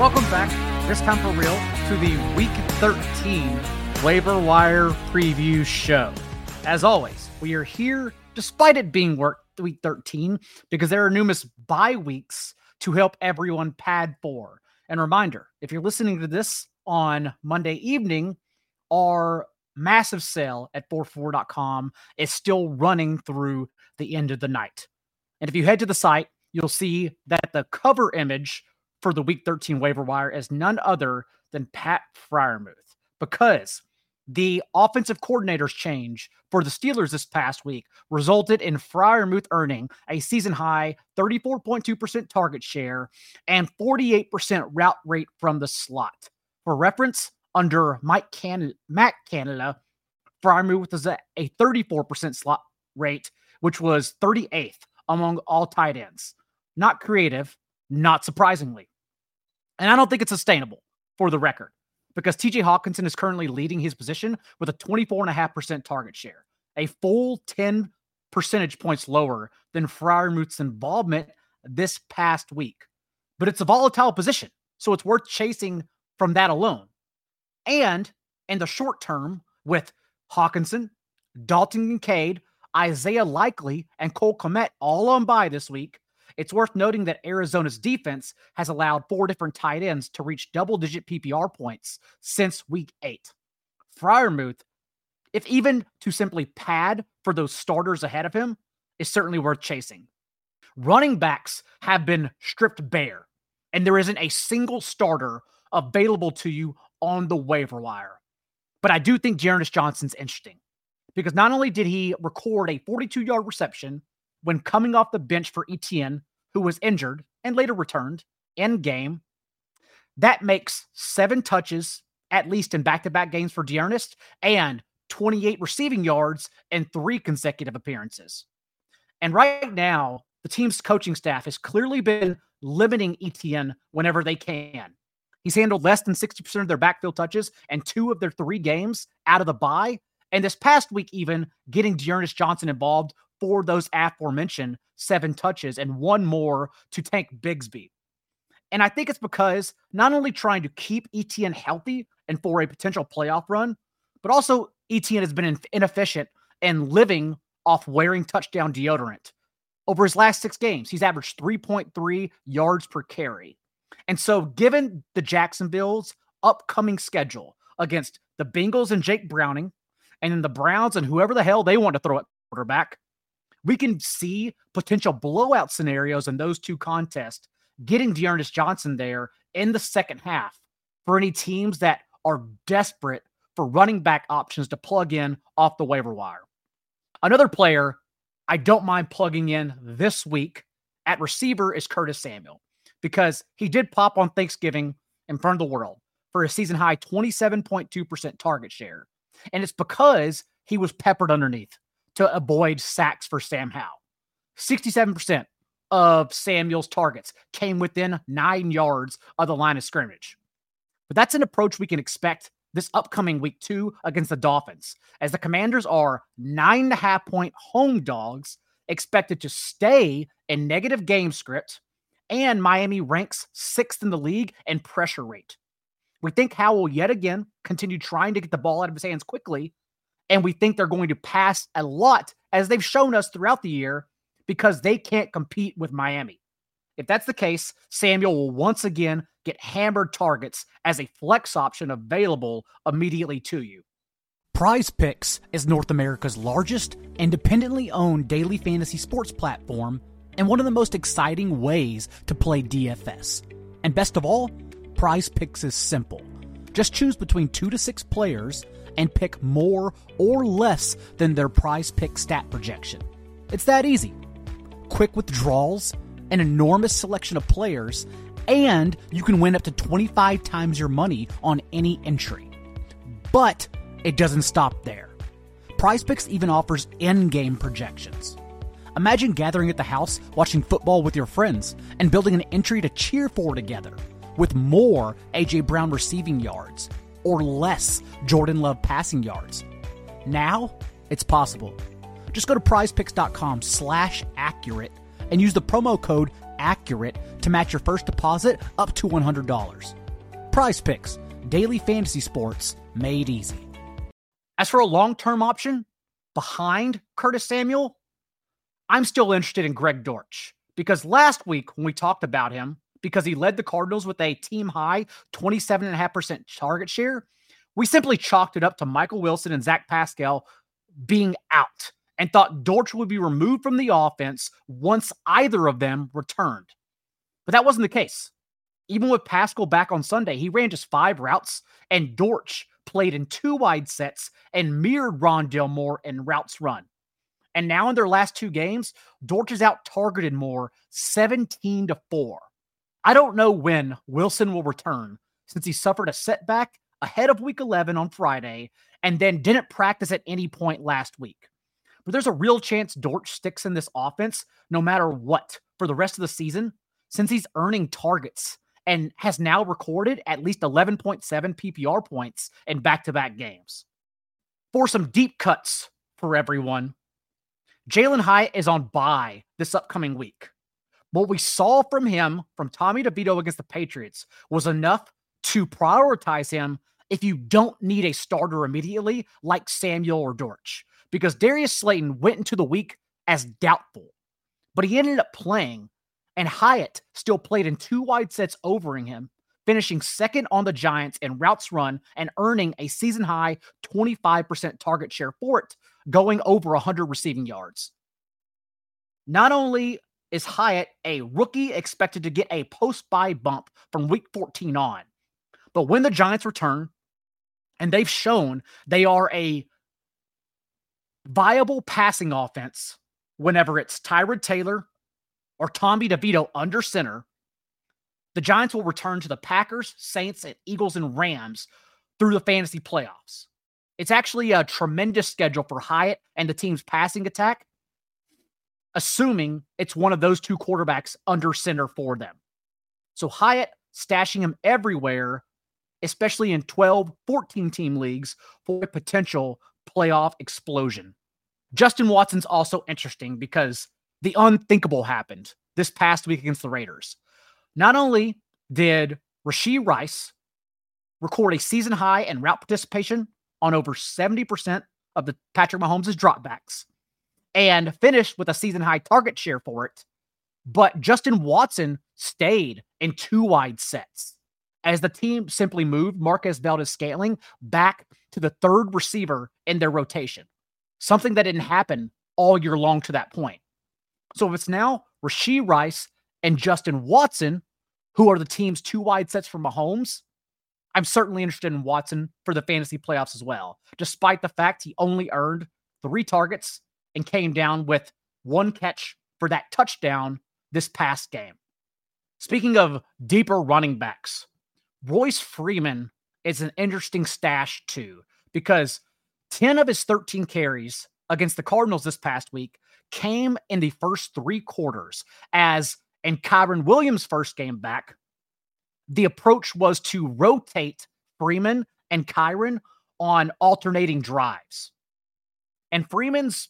Welcome back, this time for real, to the Week 13 Waiver Wire Preview Show. As always, we are here, despite it being Week 13, because there are numerous bye weeks to help everyone pad for. And reminder, if you're listening to this on Monday evening, our massive sale at 444.com is still running through the end of the night. And if you head to the site, you'll see that the cover image for the Week 13 waiver wire is none other than Pat Freiermuth, because the offensive coordinator's change for the Steelers this past week resulted in Freiermuth earning a season-high 34.2% target share and 48% route rate from the slot. For reference, under Matt Canada, Freiermuth was at a 34% slot rate, which was 38th among all tight ends. Not creative, not surprisingly. And I don't think it's sustainable, for the record, because TJ Hawkinson is currently leading his position with a 24.5% target share, a full 10 percentage points lower than Freiermuth's involvement this past week. But it's a volatile position, so it's worth chasing from that alone. And in the short term, with Hawkinson, Dalton Kincaid, Isaiah Likely, and Cole Comet all on bye this week, it's worth noting that Arizona's defense has allowed four different tight ends to reach double-digit PPR points since Week 8. Freiermuth, if even to simply pad for those starters ahead of him, is certainly worth chasing. Running backs have been stripped bare, and there isn't a single starter available to you on the waiver wire. But I do think D'Ernest Johnson's interesting, because not only did he record a 42-yard reception when coming off the bench for Etienne, who was injured and later returned in game, that makes 7 touches, at least in back-to-back games for D'Ernest, and 28 receiving yards in 3 consecutive appearances. And right now, the team's coaching staff has clearly been limiting Etienne whenever they can. He's handled less than 60% of their backfield touches in 2 of their 3 games out of the bye. And this past week, even getting D'Ernest Johnson involved for those aforementioned 7 touches and 1 more to Tank Bigsby. And I think it's because not only trying to keep Etienne healthy and for a potential playoff run, but also Etienne has been inefficient and living off wearing touchdown deodorant. Over his last 6 games, he's averaged 3.3 yards per carry. And so given the Jacksonville's upcoming schedule against the Bengals and Jake Browning, and then the Browns and whoever the hell they want to throw at quarterback, we can see potential blowout scenarios in those 2 contests, getting D'Ernest Johnson there in the second half for any teams that are desperate for running back options to plug in off the waiver wire. Another player I don't mind plugging in this week at receiver is Curtis Samuel, because he did pop on Thanksgiving in front of the world for a season-high 27.2% target share. And it's because he was peppered underneath to avoid sacks for Sam Howell. 67% of Samuel's targets came within 9 yards of the line of scrimmage. But that's an approach we can expect this upcoming Week 2 against the Dolphins, as the Commanders are 9.5-point home dogs, expected to stay in negative game script, and Miami ranks 6th in the league in pressure rate. We think Howell will yet again continue trying to get the ball out of his hands quickly, and we think they're going to pass a lot, as they've shown us throughout the year, because they can't compete with Miami. If that's the case, Samuel will once again get hammered targets as a flex option available immediately to you. PrizePicks is North America's largest independently owned daily fantasy sports platform, and one of the most exciting ways to play DFS. And best of all, PrizePicks is simple. Just choose between 2 to 6 players and pick more or less than their PrizePicks stat projection. It's that easy. Quick withdrawals, an enormous selection of players, and you can win up to 25 times your money on any entry. But it doesn't stop there. PrizePicks even offers in-game projections. Imagine gathering at the house, watching football with your friends, and building an entry to cheer for together, with more AJ Brown receiving yards or less Jordan Love passing yards. Now it's possible. Just go to prizepicks.com/accurate and use the promo code accurate to match your first deposit up to $100. PrizePicks, daily fantasy sports made easy. As for a long-term option behind Curtis Samuel, I'm still interested in Greg Dortch, because last week when we talked about him, because he led the Cardinals with a team-high 27.5% target share, we simply chalked it up to Michael Wilson and Zach Pascal being out and thought Dortch would be removed from the offense once either of them returned. But that wasn't the case. Even with Pascal back on Sunday, he ran just 5 routes, and Dortch played in 2 wide sets and mirrored Ron Dellmore in routes run. And now in their last 2 games, Dortch is out-targeted more 17-4. I don't know when Wilson will return, since he suffered a setback ahead of Week 11 on Friday and then didn't practice at any point last week. But there's a real chance Dortch sticks in this offense no matter what for the rest of the season, since he's earning targets and has now recorded at least 11.7 PPR points in back-to-back games. For some deep cuts for everyone, Jalen Hyatt is on bye this upcoming week. What we saw from him from Tommy DeVito against the Patriots was enough to prioritize him if you don't need a starter immediately like Samuel or Dortch, because Darius Slayton went into the week as doubtful, but he ended up playing, and Hyatt still played in 2 wide sets overing him, finishing second on the Giants in routes run and earning a season-high 25% target share for it, going over 100 receiving yards. Not only is Hyatt a rookie expected to get a post-bye bump from Week 14 on, but when the Giants return, and they've shown they are a viable passing offense whenever it's Tyrod Taylor or Tommy DeVito under center, the Giants will return to the Packers, Saints, and Eagles and Rams through the fantasy playoffs. It's actually a tremendous schedule for Hyatt and the team's passing attack, assuming it's one of those 2 quarterbacks under center for them. So Hyatt, stashing him everywhere, especially in 12, 14-team leagues, for a potential playoff explosion. Justin Watson's also interesting because the unthinkable happened this past week against the Raiders. Not only did Rashee Rice record a season high in route participation on over 70% of the Patrick Mahomes' dropbacks, and finished with a season-high target share for it, but Justin Watson stayed in 2 wide sets as the team simply moved Marquez Valdes-Scantling back to the 3rd receiver in their rotation, something that didn't happen all year long to that point. So it's now Rashee Rice and Justin Watson, who are the team's 2 wide sets for Mahomes. I'm certainly interested in Watson for the fantasy playoffs as well, despite the fact he only earned 3 targets and came down with 1 catch for that touchdown this past game. Speaking of deeper running backs, Royce Freeman is an interesting stash too, because 10 of his 13 carries against the Cardinals this past week came in the first 3 quarters, as in Kyron Williams' first game back, the approach was to rotate Freeman and Kyron on alternating drives. And Freeman's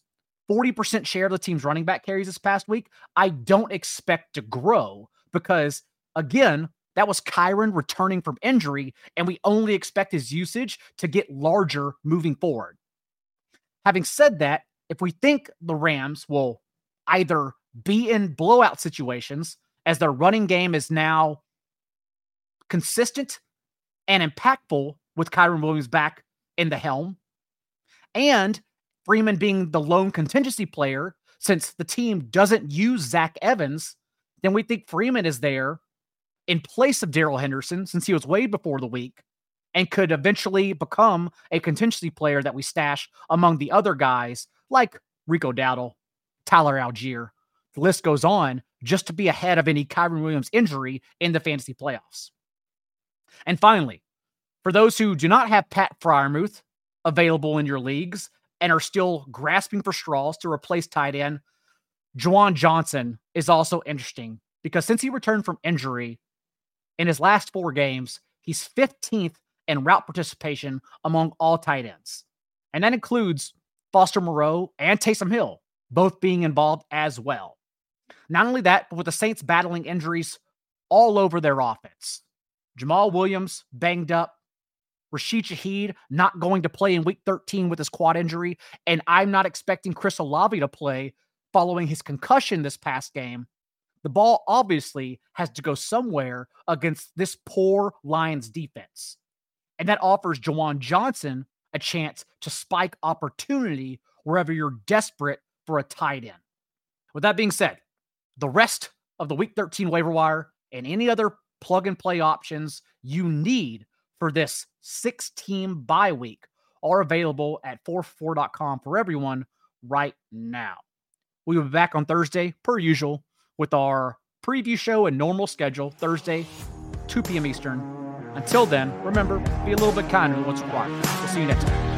40% share of the team's running back carries this past week, I don't expect to grow because, again, that was Kyron returning from injury, and we only expect his usage to get larger moving forward. Having said that, if we think the Rams will either be in blowout situations, as their running game is now consistent and impactful with Kyron Williams back in the helm, and Freeman being the lone contingency player, since the team doesn't use Zach Evans, then we think Freeman is there in place of Darrell Henderson, since he was waived before the week, and could eventually become a contingency player that we stash among the other guys like Rico Dowdle, Tyler Algier. The list goes on, just to be ahead of any Kyron Williams injury in the fantasy playoffs. And finally, for those who do not have Pat Freiermuth available in your leagues, and are still grasping for straws to replace tight end, Juwan Johnson is also interesting because since he returned from injury in his last 4 games, he's 15th in route participation among all tight ends. And that includes Foster Moreau and Taysom Hill, both being involved as well. Not only that, but with the Saints battling injuries all over their offense. Jamal Williams banged up. Rashid Shaheed not going to play in Week 13 with his quad injury. And I'm not expecting Chris Olave to play following his concussion this past game. The ball obviously has to go somewhere against this poor Lions defense. And that offers Juwan Johnson a chance to spike opportunity wherever you're desperate for a tight end. With that being said, the rest of the Week 13 waiver wire and any other plug-and-play options you need for this 6-team bye week are available at 444.com for everyone right now. We'll be back on Thursday, per usual, with our preview show and normal schedule, Thursday, 2 p.m. Eastern. Until then, remember, be a little bit kinder than what's required. We'll see you next time.